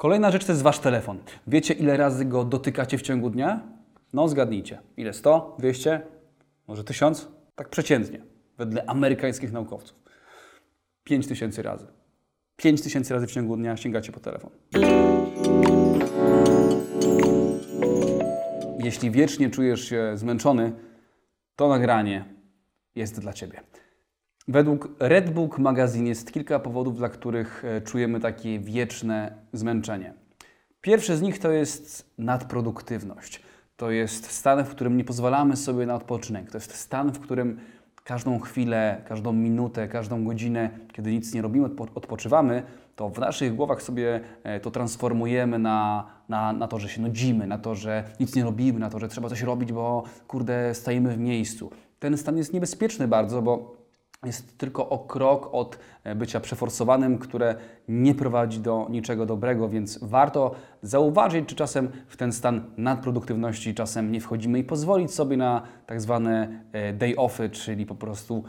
Kolejna rzecz to jest Wasz telefon. Wiecie, ile razy go dotykacie w ciągu dnia? No zgadnijcie. Ile? 100? 200? Może 1000? Tak przeciętnie, wedle amerykańskich naukowców. 5000 razy. 5000 razy w ciągu dnia sięgacie po telefon. Jeśli wiecznie czujesz się zmęczony, to nagranie jest dla Ciebie. Według Redbook Magazine jest kilka powodów, dla których czujemy takie wieczne zmęczenie. Pierwszy z nich to jest nadproduktywność. To jest stan, w którym nie pozwalamy sobie na odpoczynek. To jest stan, w którym każdą chwilę, każdą minutę, każdą godzinę, kiedy nic nie robimy, odpoczywamy, to w naszych głowach sobie to transformujemy na to, że się nudzimy, na to, że nic nie robimy, na to, że trzeba coś robić, bo kurde, stajemy w miejscu. Ten stan jest niebezpieczny bardzo, bo jest tylko o krok od bycia przeforsowanym, które nie prowadzi do niczego dobrego, więc warto zauważyć, czy czasem w ten stan nadproduktywności czasem nie wchodzimy i pozwolić sobie na tak zwane day-offy, czyli po prostu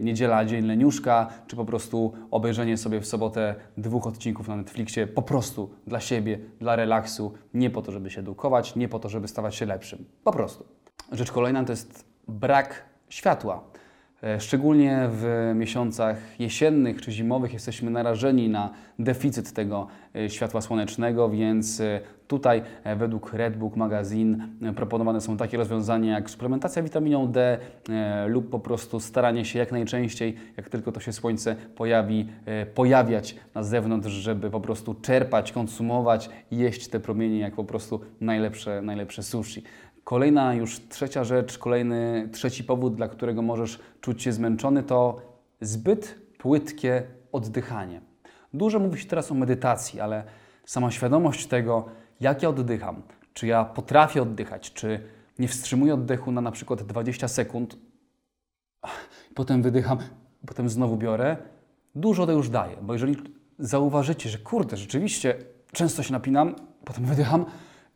niedziela, dzień leniuszka, czy po prostu obejrzenie sobie w sobotę 2 odcinków na Netflixie po prostu dla siebie, dla relaksu, nie po to, żeby się edukować, nie po to, żeby stawać się lepszym. Po prostu. Rzecz kolejna to jest brak światła. Szczególnie w miesiącach jesiennych czy zimowych jesteśmy narażeni na deficyt tego światła słonecznego, więc tutaj według Redbook Magazine proponowane są takie rozwiązania jak suplementacja witaminą D lub po prostu staranie się jak najczęściej, jak tylko to się słońce pojawi, pojawiać na zewnątrz, żeby po prostu czerpać, konsumować, jeść te promienie jak po prostu najlepsze sushi. Kolejna, już trzecia rzecz, trzeci powód, dla którego możesz czuć się zmęczony, to zbyt płytkie oddychanie. Dużo mówi się teraz o medytacji, ale sama świadomość tego, jak ja oddycham, czy ja potrafię oddychać, czy nie wstrzymuję oddechu na przykład 20 sekund, potem wydycham, potem znowu biorę, dużo to już daje, bo jeżeli zauważycie, że kurde, rzeczywiście często się napinam, potem wydycham,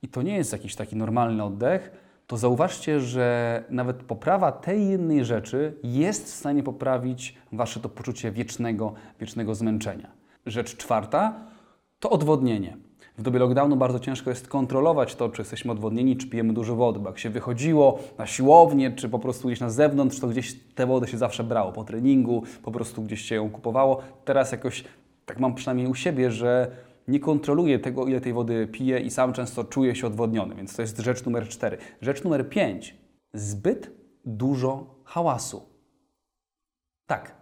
i to nie jest jakiś taki normalny oddech, to zauważcie, że nawet poprawa tej jednej rzeczy jest w stanie poprawić Wasze to poczucie wiecznego zmęczenia. Rzecz czwarta to odwodnienie. W dobie lockdownu bardzo ciężko jest kontrolować to, czy jesteśmy odwodnieni, czy pijemy dużo wody, bo jak się wychodziło na siłownię, czy po prostu gdzieś na zewnątrz, to gdzieś tę wodę się zawsze brało po treningu, po prostu gdzieś się ją kupowało. Teraz jakoś, tak mam przynajmniej u siebie, że nie kontroluję tego, ile tej wody piję i sam często czuję się odwodniony, więc to jest rzecz numer 4. Rzecz numer 5. Zbyt dużo hałasu. Tak.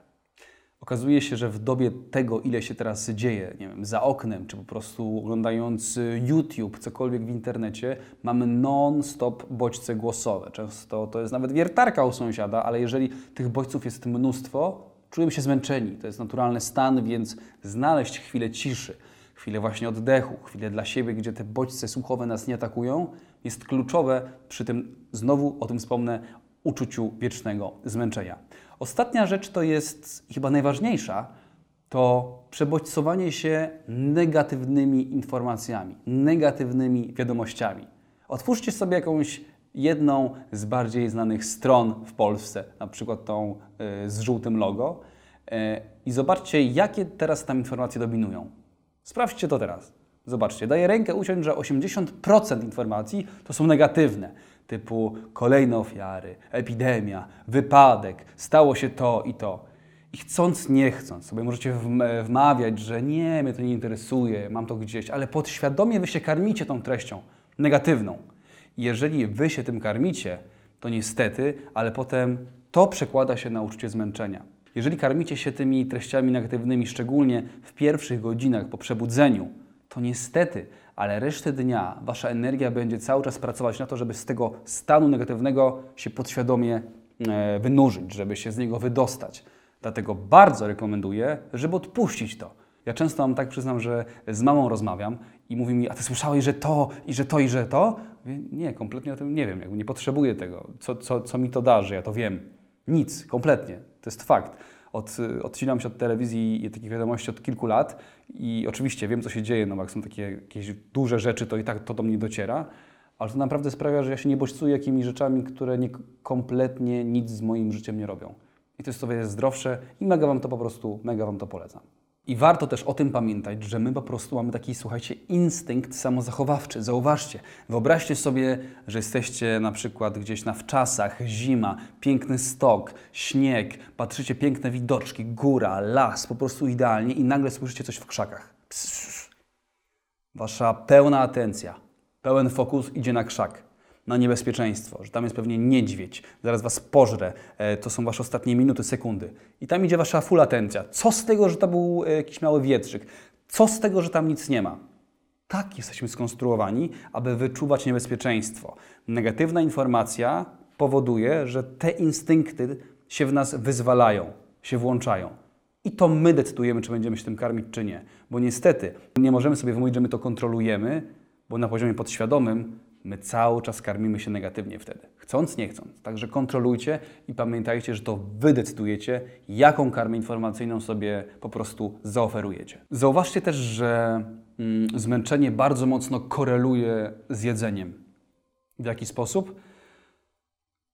Okazuje się, że w dobie tego, ile się teraz dzieje, nie wiem, za oknem, czy po prostu oglądając YouTube, cokolwiek w internecie, mamy non-stop bodźce głosowe. Często to jest nawet wiertarka u sąsiada, ale jeżeli tych bodźców jest mnóstwo, czujemy się zmęczeni. To jest naturalny stan, więc znaleźć chwilę ciszy, chwilę właśnie oddechu, chwilę dla siebie, gdzie te bodźce słuchowe nas nie atakują, jest kluczowe przy tym, znowu o tym wspomnę, uczuciu wiecznego zmęczenia. Ostatnia rzecz to jest chyba najważniejsza, to przebodźcowanie się negatywnymi informacjami, negatywnymi wiadomościami. Otwórzcie sobie jakąś jedną z bardziej znanych stron w Polsce, na przykład tą z żółtym logo i zobaczcie, jakie teraz tam informacje dominują. Sprawdźcie to teraz. Zobaczcie, daję rękę uciąć, że 80% informacji to są negatywne. Typu kolejne ofiary, epidemia, wypadek, stało się to i to. I chcąc, nie chcąc, sobie możecie wmawiać, że nie, mnie to nie interesuje, mam to gdzieś, ale podświadomie Wy się karmicie tą treścią negatywną. Jeżeli Wy się tym karmicie, to niestety, ale potem to przekłada się na uczucie zmęczenia. Jeżeli karmicie się tymi treściami negatywnymi, szczególnie w pierwszych godzinach po przebudzeniu, to niestety, ale resztę dnia Wasza energia będzie cały czas pracować na to, żeby z tego stanu negatywnego się podświadomie wynurzyć, żeby się z niego wydostać. Dlatego bardzo rekomenduję, żeby odpuścić to. Ja często mam tak, przyznam, że z mamą rozmawiam i mówi mi, a Ty słyszałeś, że to, i że to, i że to? Mówię, nie, kompletnie o tym nie wiem, jakby nie potrzebuję tego. Co mi to da, że ja to wiem? Nic, kompletnie. To jest fakt. Odcinam się od telewizji i takich wiadomości od kilku lat i oczywiście wiem, co się dzieje, no jak są takie jakieś duże rzeczy, to i tak to do mnie dociera, ale to naprawdę sprawia, że ja się nie bodźcuję jakimiś rzeczami, które kompletnie nic z moim życiem nie robią. I to jest zdrowsze i mega Wam to polecam. I warto też o tym pamiętać, że my po prostu mamy taki, słuchajcie, instynkt samozachowawczy. Zauważcie, wyobraźcie sobie, że jesteście na przykład gdzieś na wczasach, zima, piękny stok, śnieg, patrzycie piękne widoczki, góra, las, po prostu idealnie i nagle słyszycie coś w krzakach. Psss. Wasza pełna atencja, pełen fokus idzie na krzak, na niebezpieczeństwo, że tam jest pewnie niedźwiedź, zaraz was pożre, to są wasze ostatnie minuty, sekundy. I tam idzie wasza full atencja. Co z tego, że to był jakiś mały wietrzyk? Co z tego, że tam nic nie ma? Tak jesteśmy skonstruowani, aby wyczuwać niebezpieczeństwo. Negatywna informacja powoduje, że te instynkty się w nas wyzwalają, się włączają. I to my decydujemy, czy będziemy się tym karmić, czy nie. Bo niestety nie możemy sobie wymówić, że my to kontrolujemy, bo na poziomie podświadomym my cały czas karmimy się negatywnie wtedy, chcąc, nie chcąc. Także kontrolujcie i pamiętajcie, że to wy decydujecie, jaką karmę informacyjną sobie po prostu zaoferujecie. Zauważcie też, że zmęczenie bardzo mocno koreluje z jedzeniem. W jaki sposób?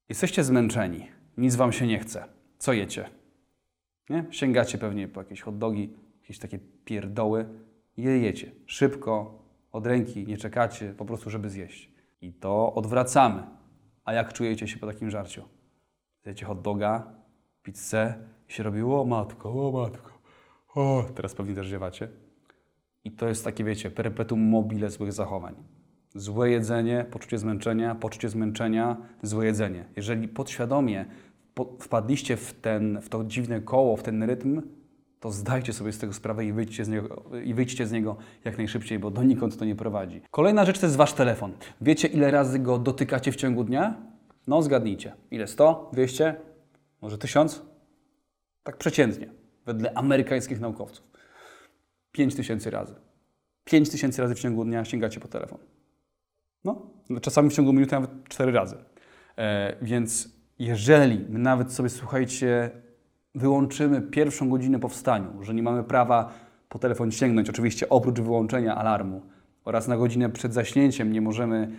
Jesteście zmęczeni, nic wam się nie chce. Co jecie? Nie? Sięgacie pewnie po jakieś hot dogi, jakieś takie pierdoły. Je jecie szybko, od ręki, nie czekacie po prostu, żeby zjeść. I to odwracamy. A jak czujecie się po takim żarciu? Zjecie hot doga, pizzę i się robi o matko, o. Teraz pewnie też ziewacie. I to jest takie, wiecie, perpetuum mobile złych zachowań. Złe jedzenie, poczucie zmęczenia, złe jedzenie. Jeżeli podświadomie wpadliście w to dziwne koło, w ten rytm, to zdajcie sobie z tego sprawę i wyjdźcie z niego jak najszybciej, bo donikąd to nie prowadzi. Kolejna rzecz to jest wasz telefon. Wiecie, ile razy go dotykacie w ciągu dnia? No zgadnijcie. Ile? 100? 200? Może 1000? Tak przeciętnie, wedle amerykańskich naukowców. 5000 razy. 5000 razy w ciągu dnia sięgacie po telefon. No, czasami w ciągu minuty nawet 4 razy. Więc jeżeli my nawet sobie, słuchajcie, wyłączymy pierwszą godzinę po wstaniu, że nie mamy prawa po telefon sięgnąć, oczywiście oprócz wyłączenia alarmu oraz na godzinę przed zaśnięciem nie możemy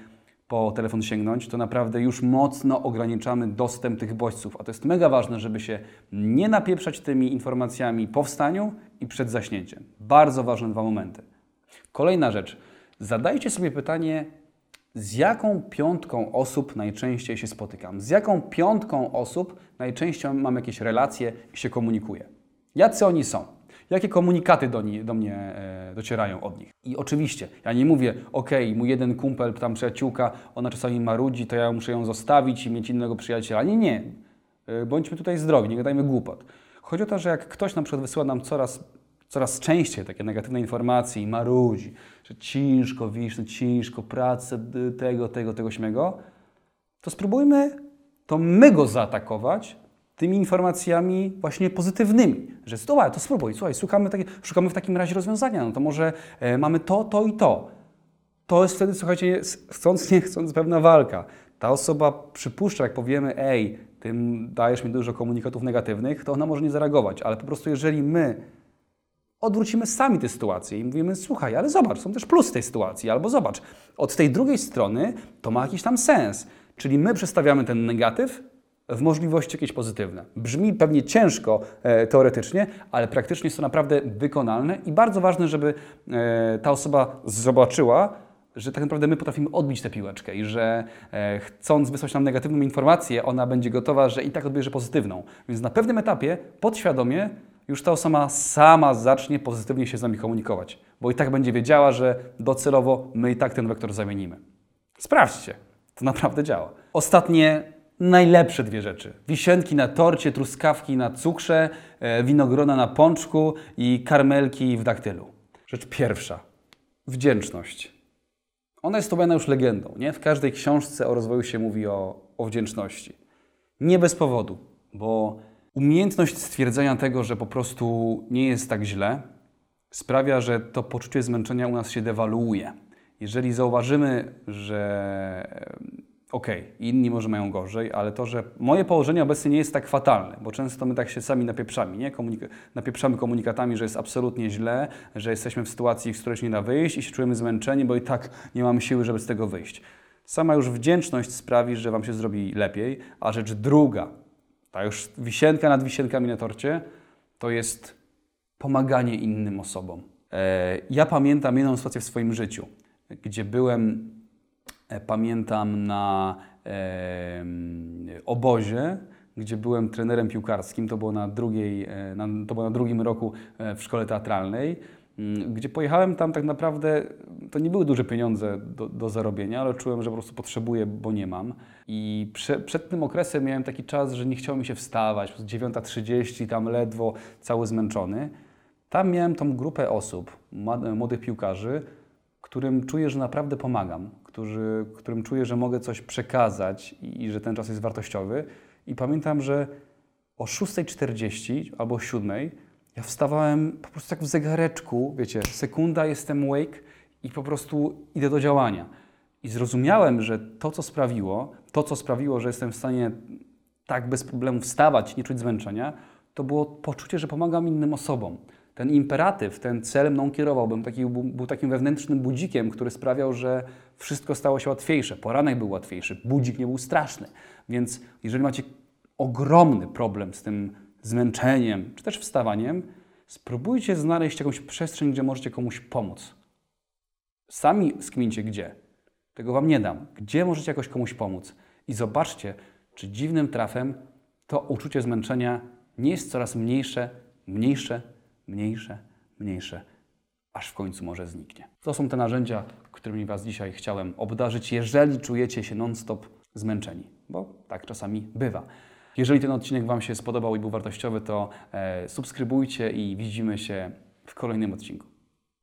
po telefon sięgnąć, to naprawdę już mocno ograniczamy dostęp tych bodźców. A to jest mega ważne, żeby się nie napieprzać tymi informacjami po wstaniu i przed zaśnięciem. Bardzo ważne dwa momenty. Kolejna rzecz. Zadajcie sobie pytanie, z jaką piątką osób najczęściej się spotykam? Z jaką piątką osób najczęściej mam jakieś relacje i się komunikuję? Jacy oni są? Jakie komunikaty do mnie docierają od nich? I oczywiście, ja nie mówię, okej, mój jeden kumpel, tam przyjaciółka, ona czasami marudzi, to ja muszę ją zostawić i mieć innego przyjaciela. Nie. Bądźmy tutaj zdrowi, nie gadajmy głupot. Chodzi o to, że jak ktoś na przykład wysyła nam coraz częściej takie negatywne informacje i marudzi, że ciężko, ciężko, pracę, tego, śmiego, to spróbujmy to my go zaatakować tymi informacjami właśnie pozytywnymi. Że to spróbuj, słuchaj, szukamy w takim razie rozwiązania, no to może mamy to i to. To jest wtedy, słuchajcie, chcąc, nie chcąc, pewna walka. Ta osoba przypuszcza, jak powiemy, ty dajesz mi dużo komunikatów negatywnych, to ona może nie zareagować, ale po prostu jeżeli my odwrócimy sami tę sytuację i mówimy, słuchaj, ale zobacz, są też plusy tej sytuacji, albo zobacz, od tej drugiej strony to ma jakiś tam sens. Czyli my przestawiamy ten negatyw w możliwości jakieś pozytywne. Brzmi pewnie ciężko teoretycznie, ale praktycznie jest to naprawdę wykonalne i bardzo ważne, żeby ta osoba zobaczyła, że tak naprawdę my potrafimy odbić tę piłeczkę i że chcąc wysłać nam negatywną informację, ona będzie gotowa, że i tak odbierze pozytywną. Więc na pewnym etapie podświadomie już ta osoba sama zacznie pozytywnie się z nami komunikować, bo i tak będzie wiedziała, że docelowo my i tak ten wektor zamienimy. Sprawdźcie, to naprawdę działa. Ostatnie, najlepsze dwie rzeczy. Wisienki na torcie, truskawki na cukrze, winogrona na pączku i karmelki w daktylu. Rzecz pierwsza. Wdzięczność. Ona jest owiana już legendą, nie? W każdej książce o rozwoju się mówi o wdzięczności. Nie bez powodu, bo umiejętność stwierdzenia tego, że po prostu nie jest tak źle, sprawia, że to poczucie zmęczenia u nas się dewaluuje. Jeżeli zauważymy, że inni może mają gorzej, ale to, że moje położenie obecnie nie jest tak fatalne, bo często my tak się sami napieprzamy, nie? Napieprzamy komunikatami, że jest absolutnie źle, że jesteśmy w sytuacji, z której się nie da wyjść i się czujemy zmęczeni, bo i tak nie mamy siły, żeby z tego wyjść. Sama już wdzięczność sprawi, że wam się zrobi lepiej, a rzecz druga, ta już wisienka nad wisienkami na torcie, to jest pomaganie innym osobom. Ja pamiętam jedną sytuację w swoim życiu, gdzie byłem, pamiętam, na obozie, gdzie byłem trenerem piłkarskim, to było na drugim roku w szkole teatralnej, gdzie pojechałem tam tak naprawdę, to nie były duże pieniądze do zarobienia, ale czułem, że po prostu potrzebuję, bo nie mam. I przed tym okresem miałem taki czas, że nie chciało mi się wstawać, 9:30, tam ledwo, cały zmęczony. Tam miałem tą grupę osób, młodych piłkarzy, którym czuję, że naprawdę pomagam, którym czuję, że mogę coś przekazać i że ten czas jest wartościowy. I pamiętam, że o 6:40 albo o 7:00 ja wstawałem po prostu tak w zegareczku, wiecie, sekunda, jestem wake i po prostu idę do działania. I zrozumiałem, że to, co sprawiło, że jestem w stanie tak bez problemu wstawać, nie czuć zmęczenia, to było poczucie, że pomagam innym osobom. Ten imperatyw, ten cel mną kierował, był takim wewnętrznym budzikiem, który sprawiał, że wszystko stało się łatwiejsze. Poranek był łatwiejszy, budzik nie był straszny. Więc jeżeli macie ogromny problem z tym zmęczeniem, czy też wstawaniem, spróbujcie znaleźć jakąś przestrzeń, gdzie możecie komuś pomóc. Sami skmincie gdzie. Tego wam nie dam. Gdzie możecie jakoś komuś pomóc. I zobaczcie, czy dziwnym trafem to uczucie zmęczenia nie jest coraz mniejsze, aż w końcu może zniknie. To są te narzędzia, którymi was dzisiaj chciałem obdarzyć, jeżeli czujecie się non-stop zmęczeni, bo tak czasami bywa. Jeżeli ten odcinek wam się spodobał i był wartościowy, to subskrybujcie i widzimy się w kolejnym odcinku.